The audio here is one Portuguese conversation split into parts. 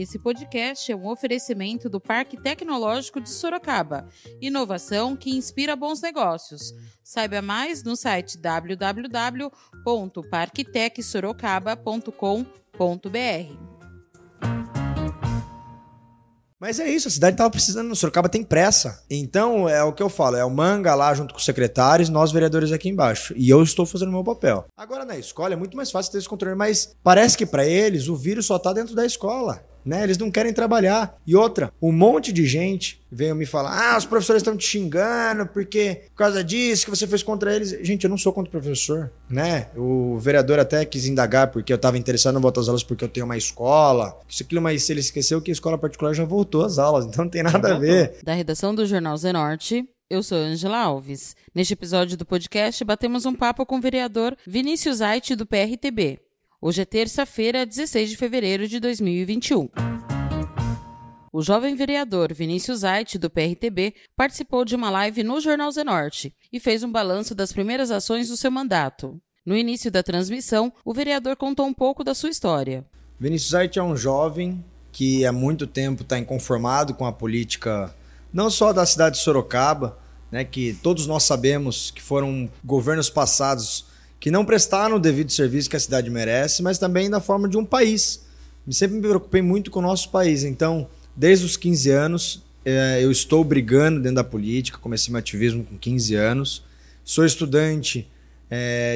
Esse podcast é um oferecimento do Parque Tecnológico de Sorocaba, inovação que inspira bons negócios. Saiba mais no site www.parktecsorocaba.com.br. Mas é isso, a cidade estava precisando, Sorocaba tem pressa. Então, é o que eu falo, é o Manga lá junto com os secretários, nós vereadores aqui embaixo. E eu estou fazendo o meu papel. Agora, na escola, é muito mais fácil ter esse controle, mas parece que para eles o vírus só está dentro da escola, né? Eles não querem trabalhar. E outra, um monte de gente veio me falar, os professores estão te xingando porque por causa disso que você fez contra eles. Gente, eu não sou contra o professor, né? O vereador até quis indagar porque eu estava interessado em voltar às aulas porque eu tenho uma escola. Isso aquilo, mas ele esqueceu que a escola particular já voltou às aulas, então não tem nada a ver. Da redação do Jornal Zenorte, eu sou Ângela Alves. Neste episódio do podcast, batemos um papo com o vereador Vinícius Aite, do PRTB. Hoje é terça-feira, 16 de fevereiro de 2021. O jovem vereador Vinícius Aite, do PRTB, participou de uma live no Jornal Zenorte e fez um balanço das primeiras ações do seu mandato. No início da transmissão, o vereador contou um pouco da sua história. Vinícius Aite é um jovem que há muito tempo está inconformado com a política, não só da cidade de Sorocaba, né, que todos nós sabemos que foram governos passados que não prestaram o devido serviço que a cidade merece, mas também da forma de um país. Sempre me preocupei muito com o nosso país. Então, desde os 15 anos, eu estou brigando dentro da política, comecei meu ativismo com 15 anos. Sou estudante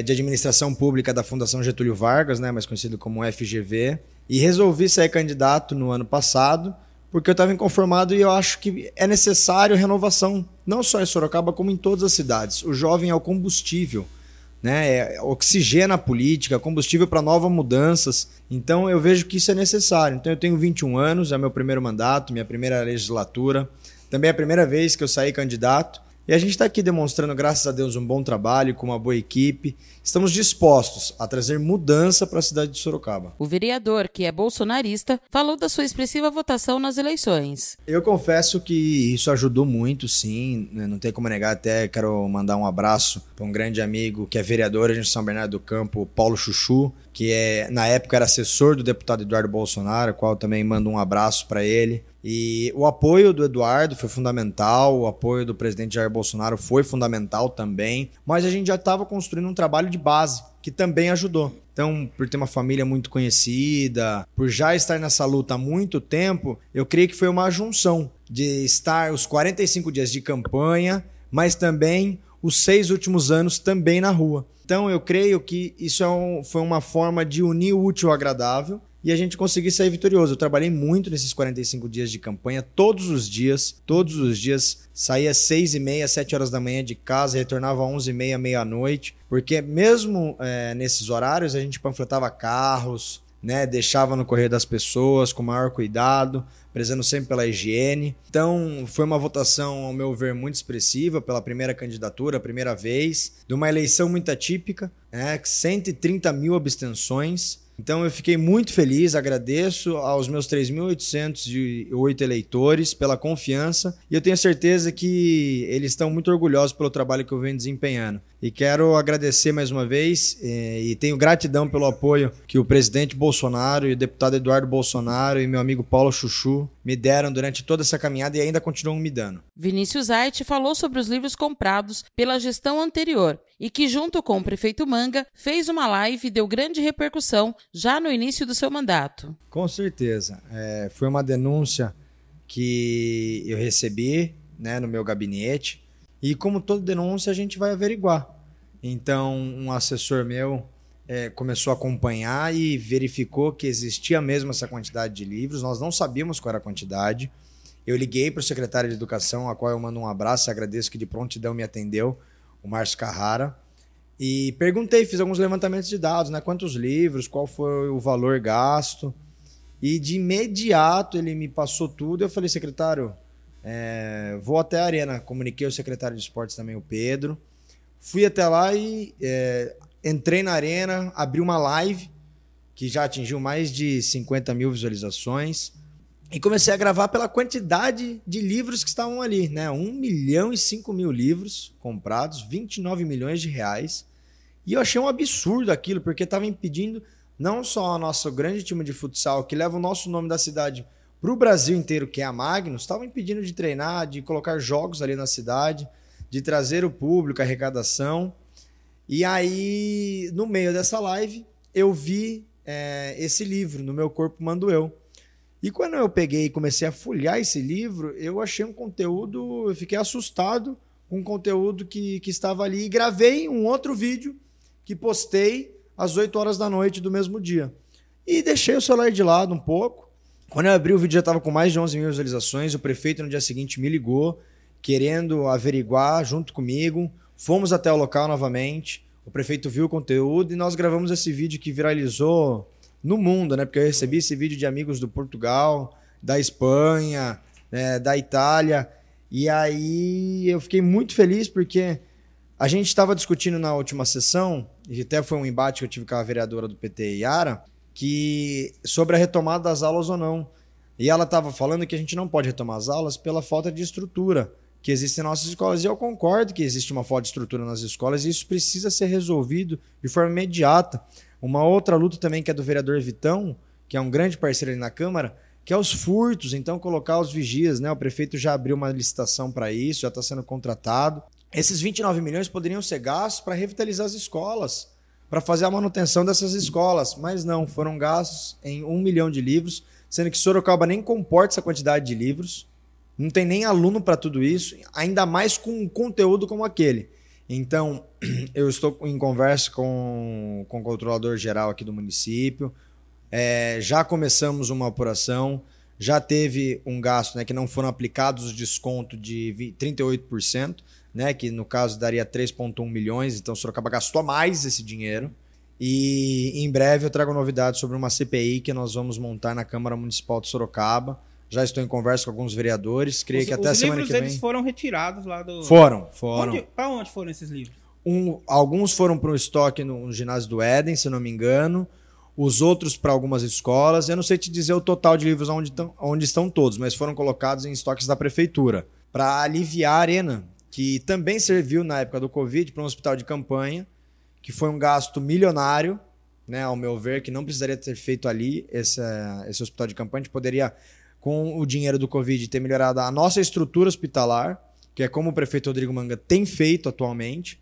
de administração pública da Fundação Getúlio Vargas, né, mais conhecido como FGV, e resolvi ser candidato no ano passado, porque eu estava inconformado e eu acho que é necessário renovação, não só em Sorocaba, como em todas as cidades. O jovem é o combustível, né, oxigena a política, combustível para novas mudanças. Então eu vejo que isso é necessário. Então eu tenho 21 anos, é meu primeiro mandato, minha primeira legislatura. Também é a primeira vez que eu saí candidato. E a gente está aqui demonstrando, graças a Deus, um bom trabalho, com uma boa equipe. Estamos dispostos a trazer mudança para a cidade de Sorocaba. O vereador, que é bolsonarista, falou da sua expressiva votação nas eleições. Eu confesso que isso ajudou muito, sim. Não tem como negar, até quero mandar um abraço para um grande amigo que é vereador em São Bernardo do Campo, Paulo Chuchu, que na época era assessor do deputado Eduardo Bolsonaro, ao qual também mando um abraço para ele. E o apoio do Eduardo foi fundamental, o apoio do presidente Jair Bolsonaro foi fundamental também, mas a gente já estava construindo um trabalho de base, que também ajudou. Então, por ter uma família muito conhecida, por já estar nessa luta há muito tempo, eu creio que foi uma junção de estar os 45 dias de campanha, mas também os 6 últimos anos também na rua. Então, eu creio que isso foi uma forma de unir o útil ao agradável, e a gente conseguiu sair vitorioso. Eu trabalhei muito nesses 45 dias de campanha, todos os dias, saía às 6h30, 7 horas da manhã de casa, retornava às 11h30, meia-noite, porque mesmo nesses horários a gente panfletava carros, né, deixava no correio das pessoas com maior cuidado, prezando sempre pela higiene. Então foi uma votação, ao meu ver, muito expressiva pela primeira candidatura, a primeira vez, de uma eleição muito atípica, 130 mil abstenções. Então eu fiquei muito feliz, agradeço aos meus 3.808 eleitores pela confiança e eu tenho certeza que eles estão muito orgulhosos pelo trabalho que eu venho desempenhando. E quero agradecer mais uma vez e tenho gratidão pelo apoio que o presidente Bolsonaro e o deputado Eduardo Bolsonaro e meu amigo Paulo Chuchu me deram durante toda essa caminhada e ainda continuam me dando. Vinícius Aite falou sobre os livros comprados pela gestão anterior e que, junto com o prefeito Manga, fez uma live e deu grande repercussão já no início do seu mandato. Com certeza. Foi uma denúncia que eu recebi, né, no meu gabinete e, como toda denúncia, a gente vai averiguar. Então, um assessor meu começou a acompanhar e verificou que existia mesmo essa quantidade de livros. Nós não sabíamos qual era a quantidade. Eu liguei para o secretário de Educação, a qual eu mando um abraço e agradeço que de prontidão me atendeu, o Márcio Carrara, e perguntei, fiz alguns levantamentos de dados, né? Quantos livros, qual foi o valor gasto, e de imediato ele me passou tudo. Eu falei, secretário, vou até a Arena, comuniquei ao secretário de Esportes também, o Pedro, fui até lá e entrei na Arena, abri uma live, que já atingiu mais de 50 mil visualizações, e comecei a gravar pela quantidade de livros que estavam ali, né? 1.005.000 livros comprados, 29 milhões de reais. E eu achei um absurdo aquilo, porque estava impedindo não só o nosso grande time de futsal, que leva o nosso nome da cidade para o Brasil inteiro, que é a Magnus, estavam impedindo de treinar, de colocar jogos ali na cidade, de trazer o público, a arrecadação. E aí, no meio dessa live, eu vi esse livro, No Meu Corpo Mando Eu. E quando eu peguei e comecei a folhear esse livro, eu achei um conteúdo, eu fiquei assustado com o conteúdo que estava ali. E gravei um outro vídeo que postei às 8 horas da noite do mesmo dia. E deixei o celular de lado um pouco. Quando eu abri o vídeo já estava com mais de 11 mil visualizações. O prefeito no dia seguinte me ligou, querendo averiguar junto comigo. Fomos até o local novamente. O prefeito viu o conteúdo e nós gravamos esse vídeo que viralizou no mundo, né? Porque eu recebi esse vídeo de amigos do Portugal, da Espanha, da Itália. E aí eu fiquei muito feliz porque a gente estava discutindo na última sessão, e até foi um embate que eu tive com a vereadora do PT, Iara, que sobre a retomada das aulas ou não. E ela estava falando que a gente não pode retomar as aulas pela falta de estrutura que existe em nossas escolas. E eu concordo que existe uma falta de estrutura nas escolas e isso precisa ser resolvido de forma imediata. Uma outra luta também que é do vereador Vitão, que é um grande parceiro ali na Câmara, que é os furtos, então colocar os vigias, né? O prefeito já abriu uma licitação para isso, já está sendo contratado. Esses 29 milhões poderiam ser gastos para revitalizar as escolas, para fazer a manutenção dessas escolas, mas não, foram gastos em 1 milhão de livros, sendo que Sorocaba nem comporta essa quantidade de livros, não tem nem aluno para tudo isso, ainda mais com um conteúdo como aquele. Então, eu estou em conversa com o controlador geral aqui do município, já começamos uma apuração, já teve um gasto, né, que não foram aplicados o desconto de 38%, né, que no caso daria 3,1 milhões, então Sorocaba gastou mais esse dinheiro. E em breve eu trago novidades sobre uma CPI que nós vamos montar na Câmara Municipal de Sorocaba. Já estou em conversa com alguns vereadores, creio que até a semana que vem... Os livros, eles foram retirados lá do... Foram. Para onde foram esses livros? Alguns foram para o estoque no ginásio do Éden, se não me engano. Os outros para algumas escolas. Eu não sei te dizer o total de livros onde estão todos, mas foram colocados em estoques da prefeitura. Para aliviar a arena, que também serviu na época do Covid para um hospital de campanha, que foi um gasto milionário, né, ao meu ver, que não precisaria ter feito ali esse hospital de campanha. A gente poderia, com o dinheiro do Covid, ter melhorado a nossa estrutura hospitalar, que é como o prefeito Rodrigo Manga tem feito atualmente,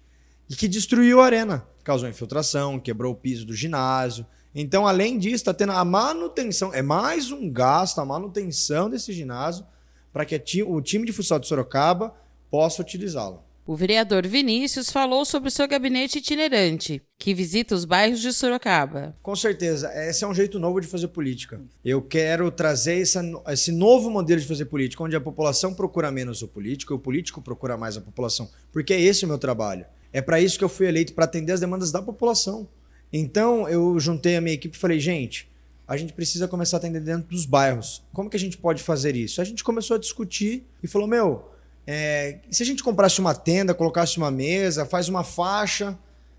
e que destruiu a arena, causou infiltração, quebrou o piso do ginásio. Então, além disso, está tendo a manutenção, é mais um gasto, a manutenção desse ginásio, para que o time de futsal de Sorocaba possa utilizá-lo. O vereador Vinícius falou sobre o seu gabinete itinerante, que visita os bairros de Sorocaba. Com certeza, esse é um jeito novo de fazer política. Eu quero trazer esse novo modelo de fazer política, onde a população procura menos o político procura mais a população, porque é esse o meu trabalho. É para isso que eu fui eleito, para atender as demandas da população. Então, eu juntei a minha equipe e falei, gente, a gente precisa começar a atender dentro dos bairros. Como que a gente pode fazer isso? A gente começou a discutir e falou, se a gente comprasse uma tenda, colocasse uma mesa, faz uma faixa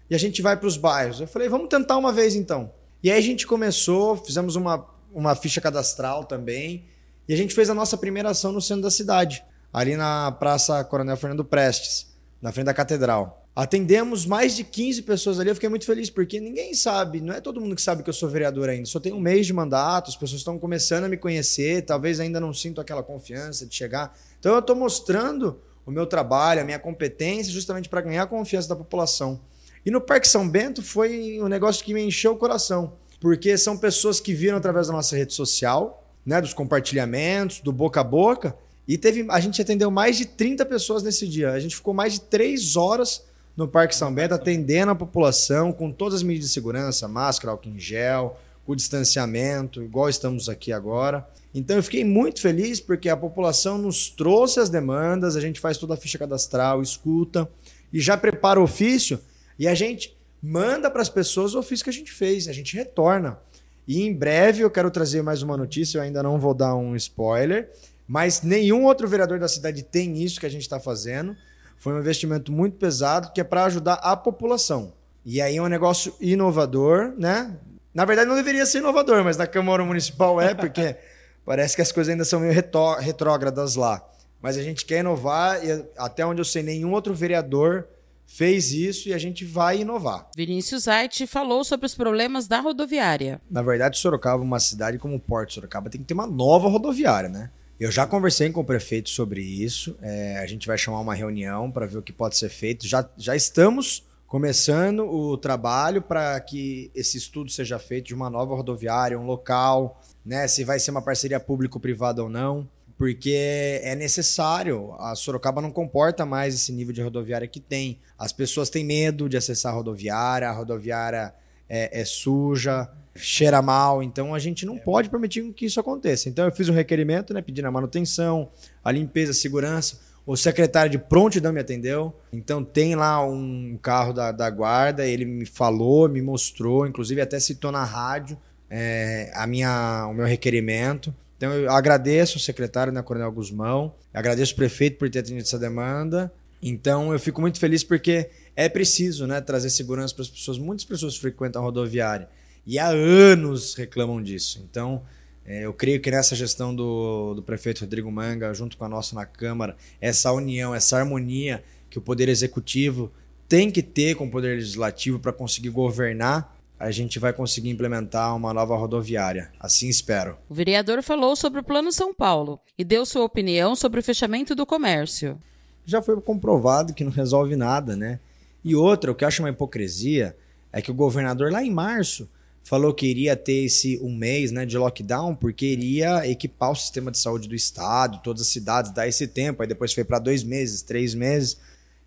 e a gente vai para os bairros. Eu falei, vamos tentar uma vez então. E aí a gente começou, fizemos uma ficha cadastral também e a gente fez a nossa primeira ação no centro da cidade, ali na Praça Coronel Fernando Prestes, na frente da Catedral. Atendemos mais de 15 pessoas ali, eu fiquei muito feliz porque ninguém sabe, não é todo mundo que sabe que eu sou vereador ainda, só tenho 1 mês de mandato, as pessoas estão começando a me conhecer, talvez ainda não sinto aquela confiança de chegar... Então eu estou mostrando o meu trabalho, a minha competência, justamente para ganhar a confiança da população. E no Parque São Bento foi um negócio que me encheu o coração, porque são pessoas que viram através da nossa rede social, né, dos compartilhamentos, do boca a boca, e a gente atendeu mais de 30 pessoas nesse dia. A gente ficou mais de 3 horas no Parque São Bento atendendo a população com todas as medidas de segurança, máscara, álcool em gel, o distanciamento, igual estamos aqui agora. Então eu fiquei muito feliz porque a população nos trouxe as demandas, a gente faz toda a ficha cadastral, escuta e já prepara o ofício e a gente manda para as pessoas o ofício que a gente fez, a gente retorna. E em breve eu quero trazer mais uma notícia, eu ainda não vou dar um spoiler, mas nenhum outro vereador da cidade tem isso que a gente está fazendo. Foi um investimento muito pesado que é para ajudar a população. E aí é um negócio inovador, né? Na verdade não deveria ser inovador, mas na Câmara Municipal é, porque... Parece que as coisas ainda são meio retrógradas lá. Mas a gente quer inovar e até onde eu sei, nenhum outro vereador fez isso e a gente vai inovar. Vinícius Aite falou sobre os problemas da rodoviária. Na verdade, Sorocaba, uma cidade como o Porto de Sorocaba, tem que ter uma nova rodoviária, né? Eu já conversei com o prefeito sobre isso, a gente vai chamar uma reunião para ver o que pode ser feito. Já estamos começando o trabalho para que esse estudo seja feito de uma nova rodoviária, um local, né? Se vai ser uma parceria público-privada ou não, porque é necessário. A Sorocaba não comporta mais esse nível de rodoviária que tem. As pessoas têm medo de acessar a rodoviária é suja, cheira mal, então a gente não pode permitir que isso aconteça. Então eu fiz um requerimento, né, pedindo a manutenção, a limpeza, a segurança. O secretário de prontidão me atendeu. Então tem lá um carro da guarda, ele me falou, me mostrou, inclusive até citou na rádio o meu requerimento. Então eu agradeço o secretário, né, Coronel Guzmão, agradeço o prefeito por ter atendido essa demanda. Então eu fico muito feliz porque é preciso, né, trazer segurança para as pessoas. Muitas pessoas frequentam a rodoviária e há anos reclamam disso. Então eu creio que nessa gestão do prefeito Rodrigo Manga, junto com a nossa na Câmara, essa união, essa harmonia que o Poder Executivo tem que ter com o Poder Legislativo para conseguir governar, a gente vai conseguir implementar uma nova rodoviária. Assim espero. O vereador falou sobre o Plano São Paulo e deu sua opinião sobre o fechamento do comércio. Já foi comprovado que não resolve nada, né? E outra, o que eu acho uma hipocrisia é que o governador lá em março falou que iria ter esse um mês, né, de lockdown, porque iria equipar o sistema de saúde do estado, todas as cidades, dar esse tempo. Aí depois foi para 2 meses, 3 meses.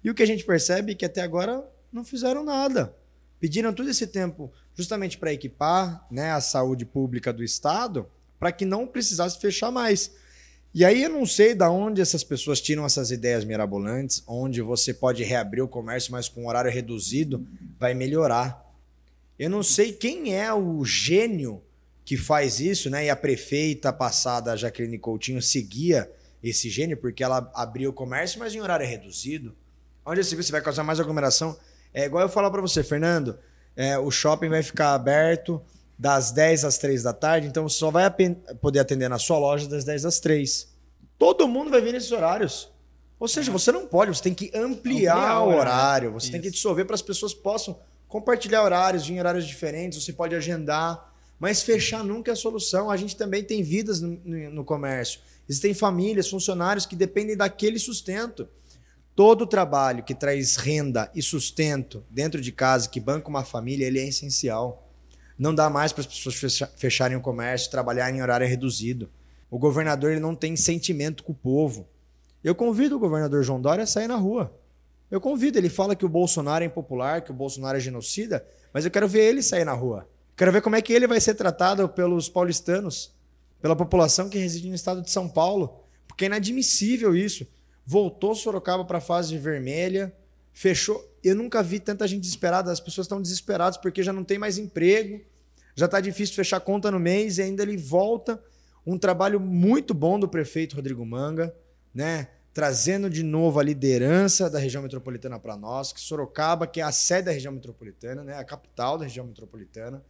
E o que a gente percebe é que até agora não fizeram nada. Pediram todo esse tempo justamente para equipar, né, a saúde pública do estado, para que não precisasse fechar mais. E aí eu não sei de onde essas pessoas tiram essas ideias mirabolantes, onde você pode reabrir o comércio, mas com um horário reduzido vai melhorar. Eu não sei quem é o gênio que faz isso, né? E a prefeita passada, a Jaqueline Coutinho, seguia esse gênio, porque ela abria o comércio, mas em horário reduzido. Onde você vai causar mais aglomeração? É igual eu falar para você, Fernando, o shopping vai ficar aberto das 10 às 3 da tarde, então você só vai poder atender na sua loja das 10 às 3. Todo mundo vai vir nesses horários. Ou seja, você não pode, você tem que ampliar o horário, você tem que dissolver para as pessoas possam compartilhar horários, vir em horários diferentes, você pode agendar, mas fechar nunca é a solução. A gente também tem vidas no comércio. Existem famílias, funcionários que dependem daquele sustento. Todo trabalho que traz renda e sustento dentro de casa, que banca uma família, ele é essencial. Não dá mais para as pessoas fecharem o comércio, trabalharem em horário reduzido. O governador ele não tem sentimento com o povo. Eu convido o governador João Dória a sair na rua. Eu convido, ele fala que o Bolsonaro é impopular, que o Bolsonaro é genocida, mas eu quero ver ele sair na rua. Quero ver como é que ele vai ser tratado pelos paulistanos, pela população que reside no estado de São Paulo, porque é inadmissível isso. Voltou Sorocaba para a fase vermelha, fechou. Eu nunca vi tanta gente desesperada, as pessoas estão desesperadas porque já não tem mais emprego, já está difícil fechar conta no mês e ainda ele volta. Um trabalho muito bom do prefeito Rodrigo Manga, né? Trazendo de novo a liderança da região metropolitana para nós, que Sorocaba, que é a sede da região metropolitana, né, a capital da região metropolitana,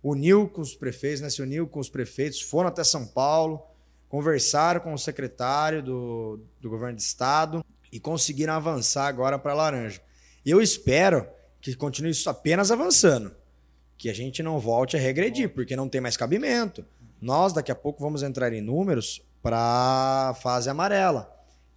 uniu com os prefeitos, né, se uniu com os prefeitos, foram até São Paulo, conversaram com o secretário do governo de estado e conseguiram avançar agora para Laranja. E eu espero que continue isso apenas avançando, que a gente não volte a regredir, porque não tem mais cabimento. Nós, daqui a pouco, vamos entrar em números para a fase amarela.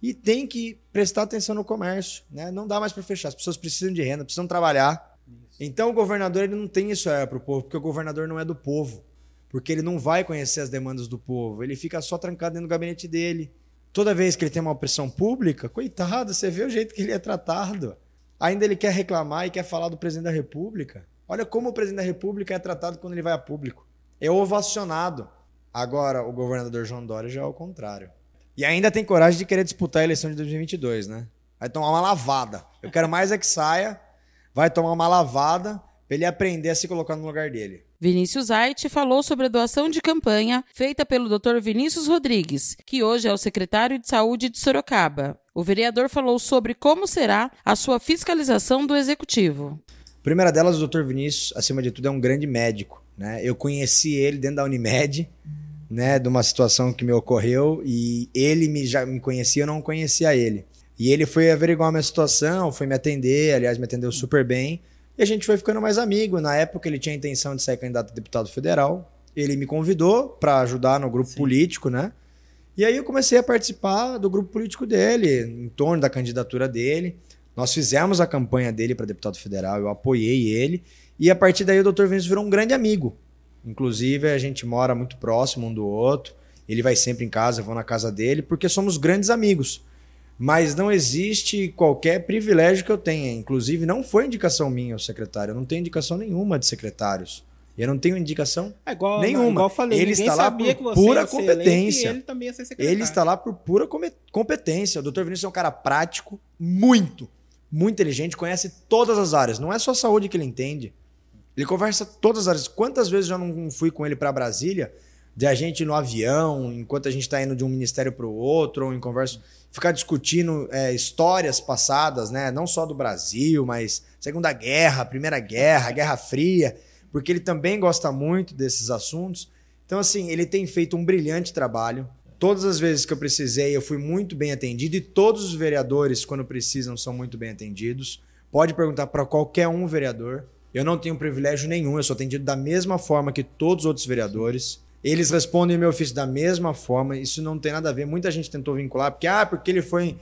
E tem que prestar atenção no comércio, né? Não dá mais para fechar, as pessoas precisam de renda, precisam trabalhar. Isso. Então o governador ele não tem isso para o povo, porque o governador não é do povo, porque ele não vai conhecer as demandas do povo, ele fica só trancado dentro do gabinete dele. Toda vez que ele tem uma opção pública, coitado, você vê o jeito que ele é tratado. Ainda ele quer reclamar e quer falar do presidente da República. Olha como o presidente da República é tratado quando ele vai a público. É ovacionado. Agora o governador João Dória já é o contrário. E ainda tem coragem de querer disputar a eleição de 2022, né? Vai tomar uma lavada. Eu quero mais é que saia, vai tomar uma lavada para ele aprender a se colocar no lugar dele. Vinícius Aite falou sobre a doação de campanha feita pelo Dr. Vinícius Rodrigues, que hoje é o secretário de Saúde de Sorocaba. O vereador falou sobre como será a sua fiscalização do executivo. A primeira delas, o Dr. Vinícius, acima de tudo, é um grande médico, né? Eu conheci ele dentro da Unimed, né, de uma situação que me ocorreu e ele já me conhecia, eu não conhecia ele. E ele foi averiguar a minha situação, foi me atender, aliás, me atendeu super bem. E a gente foi ficando mais amigo. Na época ele tinha a intenção de ser candidato a deputado federal. Ele me convidou para ajudar no grupo político, né? E aí eu comecei a participar do grupo político dele, em torno da candidatura dele. Nós fizemos a campanha dele para deputado federal, eu apoiei ele. E a partir daí o Dr. Vinícius virou um grande amigo. Inclusive a gente mora muito próximo um do outro. Ele vai sempre em casa, eu vou na casa dele, porque somos grandes amigos. Mas não existe qualquer privilégio que eu tenha. Inclusive, não foi indicação minha o secretário. Eu não tenho indicação nenhuma de secretários. Eu não tenho indicação nenhuma. Igual eu falei, ele está lá por pura competência. Ele também ia ser secretário. Ele está lá por pura competência. O Dr. Vinícius é um cara prático, muito inteligente, conhece todas as áreas. Não é só saúde que ele entende. Ele conversa todas as áreas. Quantas vezes eu não fui com ele para Brasília, de a gente no avião, enquanto a gente está indo de um ministério para o outro, ou em conversa, ficar discutindo histórias passadas, né? Não só do Brasil, mas Segunda Guerra, Primeira Guerra, Guerra Fria, porque ele também gosta muito desses assuntos. Então, assim, ele tem feito um brilhante trabalho. Todas as vezes que eu precisei, eu fui muito bem atendido, e todos os vereadores, quando precisam, são muito bem atendidos. Pode perguntar para qualquer um vereador. Eu não tenho privilégio nenhum, eu sou atendido da mesma forma que todos os outros vereadores. Eles respondem o meu ofício da mesma forma. Isso não tem nada a ver. Muita gente tentou vincular, porque ele foi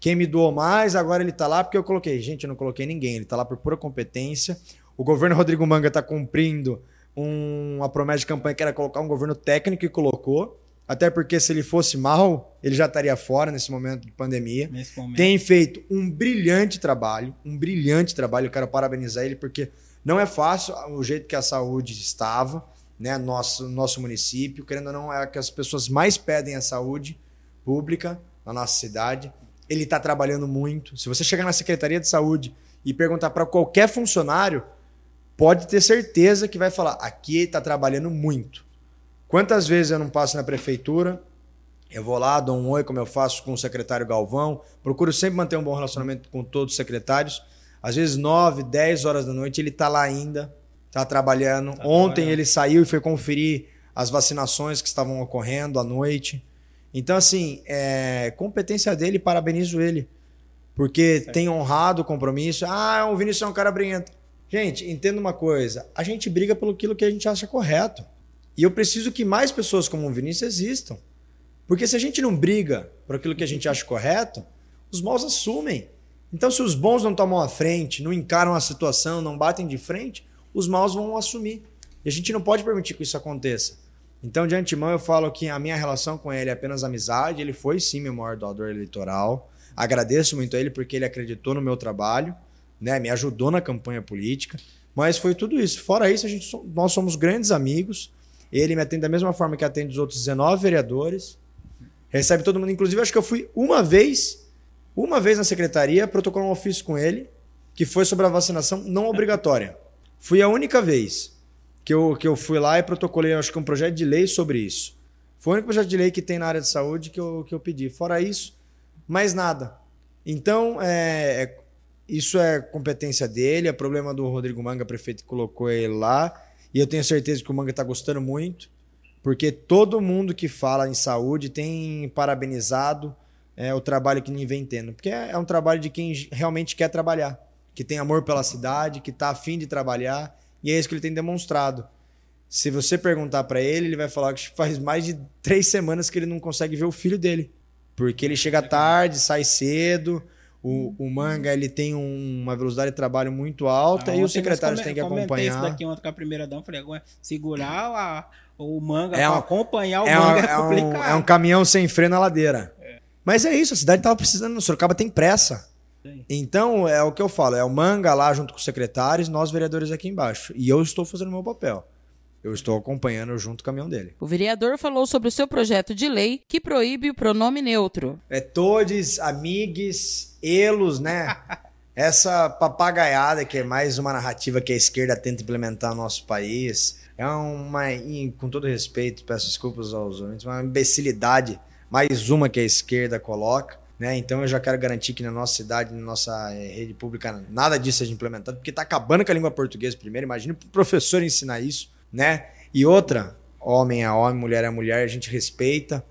quem me doou mais, agora ele está lá porque eu coloquei. Gente, eu não coloquei ninguém. Ele está lá por pura competência. O governo Rodrigo Manga está cumprindo uma promessa de campanha que era colocar um governo técnico e colocou. Até porque se ele fosse mal, ele já estaria fora nesse momento de pandemia. Nesse momento. Tem feito um brilhante trabalho. Eu quero parabenizar ele porque não é fácil o jeito que a saúde estava. Né, nosso município, querendo ou não, é que as pessoas mais pedem a saúde pública na nossa cidade. Ele está trabalhando muito. Se você chegar na Secretaria de Saúde e perguntar para qualquer funcionário, pode ter certeza que vai falar, aqui está trabalhando muito. Quantas vezes eu não passo na prefeitura, eu vou lá, dou um oi, como eu faço com o secretário Galvão, procuro sempre manter um bom relacionamento com todos os secretários. Às vezes 9, 10 horas da noite, ele está lá ainda, está trabalhando. Ontem ele saiu e foi conferir as vacinações que estavam ocorrendo à noite. Então, assim, competência dele, parabenizo ele. Porque tem honrado o compromisso. O Vinícius é um cara brilhante. Gente, entenda uma coisa. A gente briga pelo que a gente acha correto. E eu preciso que mais pessoas como o Vinícius existam. Porque se a gente não briga por aquilo que a gente acha correto, os maus assumem. Então, se os bons não tomam a frente, não encaram a situação, não batem de frente, os maus vão assumir. E a gente não pode permitir que isso aconteça. Então, de antemão, eu falo que a minha relação com ele é apenas amizade. Ele foi, sim, meu maior doador eleitoral. Agradeço muito a ele porque ele acreditou no meu trabalho, né? Me ajudou na campanha política. Mas foi tudo isso. Fora isso, nós somos grandes amigos. Ele me atende da mesma forma que atende os outros 19 vereadores. Recebe todo mundo. Inclusive, acho que eu fui uma vez na secretaria, protocolar um ofício com ele, que foi sobre a vacinação não obrigatória. Fui a única vez que eu fui lá e protocolei, acho que um projeto de lei sobre isso. Foi o único projeto de lei que tem na área de saúde que eu pedi. Fora isso, mais nada. Então, isso é competência dele, é problema do Rodrigo Manga, prefeito, que colocou ele lá. E eu tenho certeza que o Manga está gostando muito, porque todo mundo que fala em saúde tem parabenizado o trabalho que ele vem tendo. Porque é um trabalho de quem realmente quer trabalhar, que tem amor pela cidade, que está afim de trabalhar, e é isso que ele tem demonstrado. Se você perguntar para ele, ele vai falar que faz mais de 3 semanas que ele não consegue ver o filho dele, porque ele chega tarde, sai cedo, o Manga ele tem uma velocidade de trabalho muito alta, e os secretários têm que acompanhar. Eu comentei isso daqui ontem com a primeira dama, falei, agora segurar o Manga, acompanhar o Manga é complicado. É um caminhão sem freio na ladeira. É. Mas é isso, a cidade estava precisando, Sorocaba tem pressa. Então, é o que eu falo, é o Manga lá junto com os secretários, nós vereadores aqui embaixo. E eu estou fazendo o meu papel. Eu estou acompanhando junto o caminhão dele. O vereador falou sobre o seu projeto de lei que proíbe o pronome neutro. Todes, amigues, elos, né? Essa papagaiada que é mais uma narrativa que a esquerda tenta implementar no nosso país. Com todo respeito, peço desculpas aos ouvintes, uma imbecilidade, mais uma que a esquerda coloca. Né? Então eu já quero garantir que na nossa cidade, na nossa rede pública, nada disso seja implementado, porque está acabando com a língua portuguesa primeiro. Imagina o professor ensinar isso, né? E outra, homem é homem, mulher é mulher, a gente respeita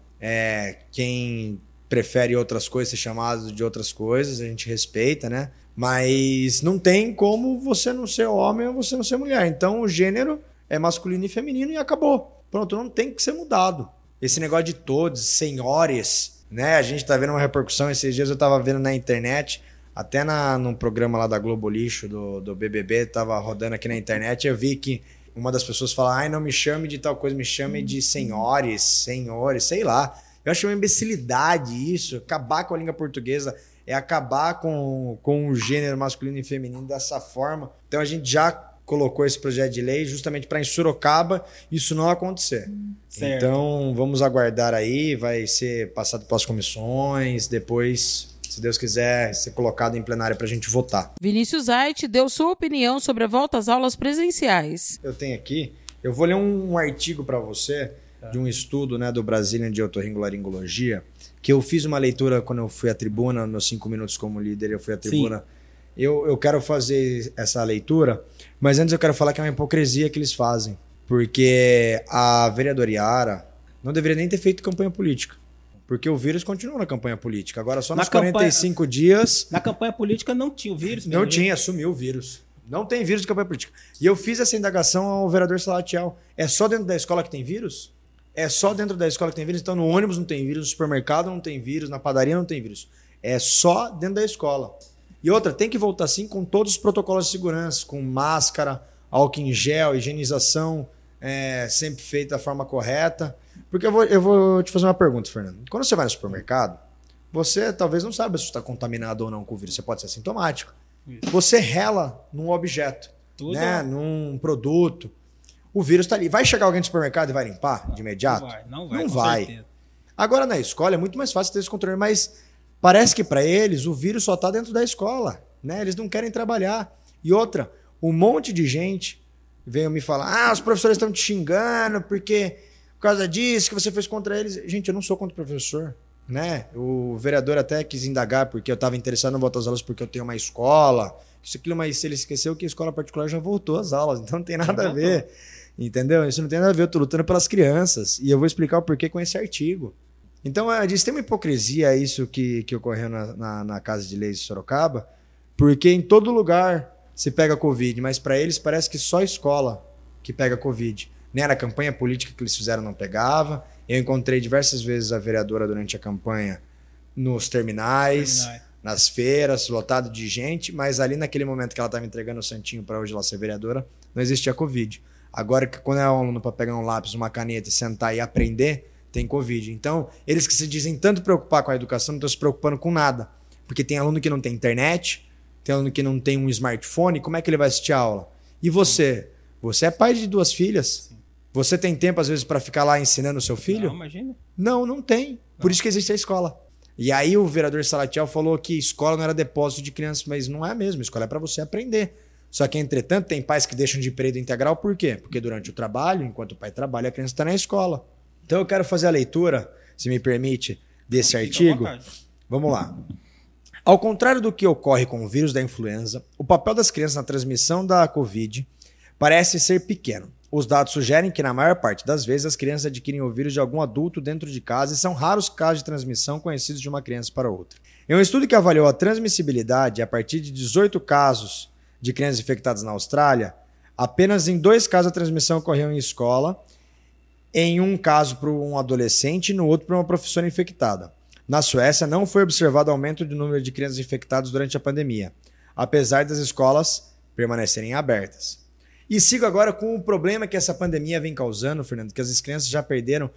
quem prefere outras coisas, ser chamado de outras coisas, a gente respeita, né? Mas não tem como você não ser homem ou você não ser mulher. Então o gênero é masculino e feminino e acabou. Pronto, não tem que ser mudado. Esse negócio de todos, senhores, né? A gente tá vendo uma repercussão, esses dias eu tava vendo na internet, até num programa lá da Globo Lixo, do BBB, tava rodando aqui na internet, eu vi que uma das pessoas fala, ai, não me chame de tal coisa, me chame de senhores, sei lá. Eu acho uma imbecilidade isso, acabar com a língua portuguesa é acabar com o gênero masculino e feminino dessa forma. Então a gente já colocou esse projeto de lei justamente para em Sorocaba isso não acontecer. Certo. Então vamos aguardar aí, vai ser passado pelas comissões, depois, se Deus quiser, ser colocado em plenária para a gente votar. Vinícius Aite deu sua opinião sobre a volta às aulas presenciais. Eu tenho aqui, eu vou ler um artigo para você de um estudo, né, do Brazilian de Otorrino laringologia, que eu fiz uma leitura quando eu fui à tribuna, nos 5 minutos como líder eu fui à tribuna. Sim. Eu quero fazer essa leitura, mas antes eu quero falar que é uma hipocrisia que eles fazem. Porque a vereadora Iara não deveria nem ter feito campanha política. Porque o vírus continua na campanha política. Agora só nos 45 dias... Na campanha política não tinha o vírus mesmo. Não tinha, assumiu o vírus. Não tem vírus na campanha política. E eu fiz essa indagação ao vereador Salatiel. É só dentro da escola que tem vírus? É só dentro da escola que tem vírus? Então no ônibus não tem vírus, no supermercado não tem vírus, na padaria não tem vírus. É só dentro da escola. E outra, tem que voltar sim com todos os protocolos de segurança, com máscara, álcool em gel, higienização sempre feita da forma correta. Porque eu vou te fazer uma pergunta, Fernando. Quando você vai no supermercado, você talvez não saiba se está contaminado ou não com o vírus, você pode ser assintomático. Isso. Você rela num objeto, né? Num produto, o vírus está ali. Vai chegar alguém no supermercado e vai limpar de imediato? Não vai. Agora na escola é muito mais fácil ter esse controle, mas... Parece que para eles o vírus só está dentro da escola, né? Eles não querem trabalhar. E outra, um monte de gente veio me falar, os professores estão te xingando porque por causa disso que você fez contra eles. Gente, eu não sou contra o professor, né? O vereador até quis indagar porque eu estava interessado em voltar às aulas porque eu tenho uma escola, isso aquilo, mas ele esqueceu que a escola particular já voltou às aulas, então não tem nada a ver, entendeu? Isso não tem nada a ver, eu estou lutando pelas crianças e eu vou explicar o porquê com esse artigo. Então, tem uma hipocrisia isso que ocorreu na Casa de Leis de Sorocaba, porque em todo lugar se pega Covid, mas para eles parece que só a escola que pega Covid. Né? Na campanha política que eles fizeram não pegava. Eu encontrei diversas vezes a vereadora durante a campanha nos terminais, nas feiras, lotado de gente, mas ali naquele momento que ela estava entregando o santinho para hoje lá ser vereadora, não existia Covid. Agora, que quando é um aluno para pegar um lápis, uma caneta, sentar e aprender... tem Covid. Então, eles que se dizem tanto preocupar com a educação, não estão se preocupando com nada. Porque tem aluno que não tem internet, tem aluno que não tem um smartphone, como é que ele vai assistir a aula? E você? Você é pai de 2 filhas? Sim. Você tem tempo, às vezes, para ficar lá ensinando o seu filho? Não, imagina. Não tem. Não. Por isso que existe a escola. E aí o vereador Salatiel falou que escola não era depósito de crianças, mas não é mesmo. Escola é para você aprender. Só que, entretanto, tem pais que deixam de período integral, por quê? Porque durante o trabalho, enquanto o pai trabalha, a criança está na escola. Então eu quero fazer a leitura, se me permite, desse artigo. Vamos lá. Ao contrário do que ocorre com o vírus da influenza, o papel das crianças na transmissão da Covid parece ser pequeno. Os dados sugerem que, na maior parte das vezes, as crianças adquirem o vírus de algum adulto dentro de casa e são raros casos de transmissão conhecidos de uma criança para outra. Em um estudo que avaliou a transmissibilidade a partir de 18 casos de crianças infectadas na Austrália, apenas em 2 casos a transmissão ocorreu em escola, em um caso para um adolescente e no outro para uma professora infectada. Na Suécia, não foi observado aumento do número de crianças infectadas durante a pandemia, apesar das escolas permanecerem abertas. E sigo agora com o problema que essa pandemia vem causando, Fernando, que as crianças já perderam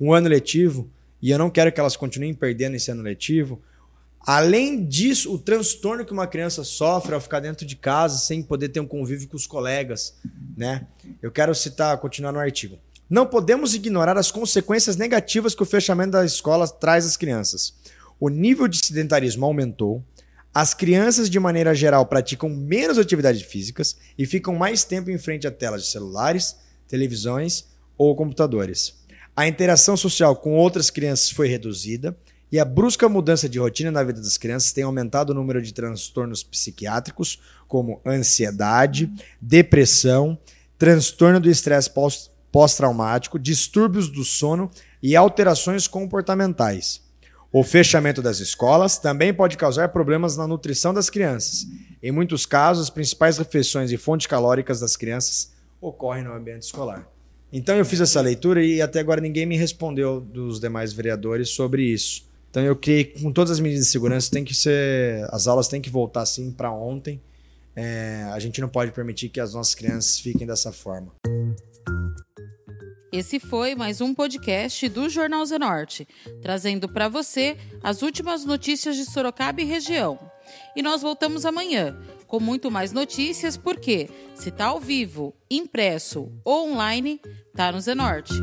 um ano letivo e eu não quero que elas continuem perdendo esse ano letivo. Além disso, o transtorno que uma criança sofre ao ficar dentro de casa sem poder ter um convívio com os colegas, né? Eu quero continuar no artigo. Não podemos ignorar as consequências negativas que o fechamento das escolas traz às crianças. O nível de sedentarismo aumentou, as crianças de maneira geral praticam menos atividades físicas e ficam mais tempo em frente a telas de celulares, televisões ou computadores. A interação social com outras crianças foi reduzida e a brusca mudança de rotina na vida das crianças tem aumentado o número de transtornos psiquiátricos, como ansiedade, depressão, transtorno do estresse pós-traumático, distúrbios do sono e alterações comportamentais. O fechamento das escolas também pode causar problemas na nutrição das crianças. Em muitos casos, as principais refeições e fontes calóricas das crianças ocorrem no ambiente escolar. Então eu fiz essa leitura e até agora ninguém me respondeu dos demais vereadores sobre isso. Então eu criei, com todas as medidas de segurança, tem que ser, as aulas têm que voltar assim para ontem. A gente não pode permitir que as nossas crianças fiquem dessa forma. Esse foi mais um podcast do Jornal Zenorte, trazendo para você as últimas notícias de Sorocaba e região. E nós voltamos amanhã com muito mais notícias, porque se tá ao vivo, impresso ou online, tá no Zenorte.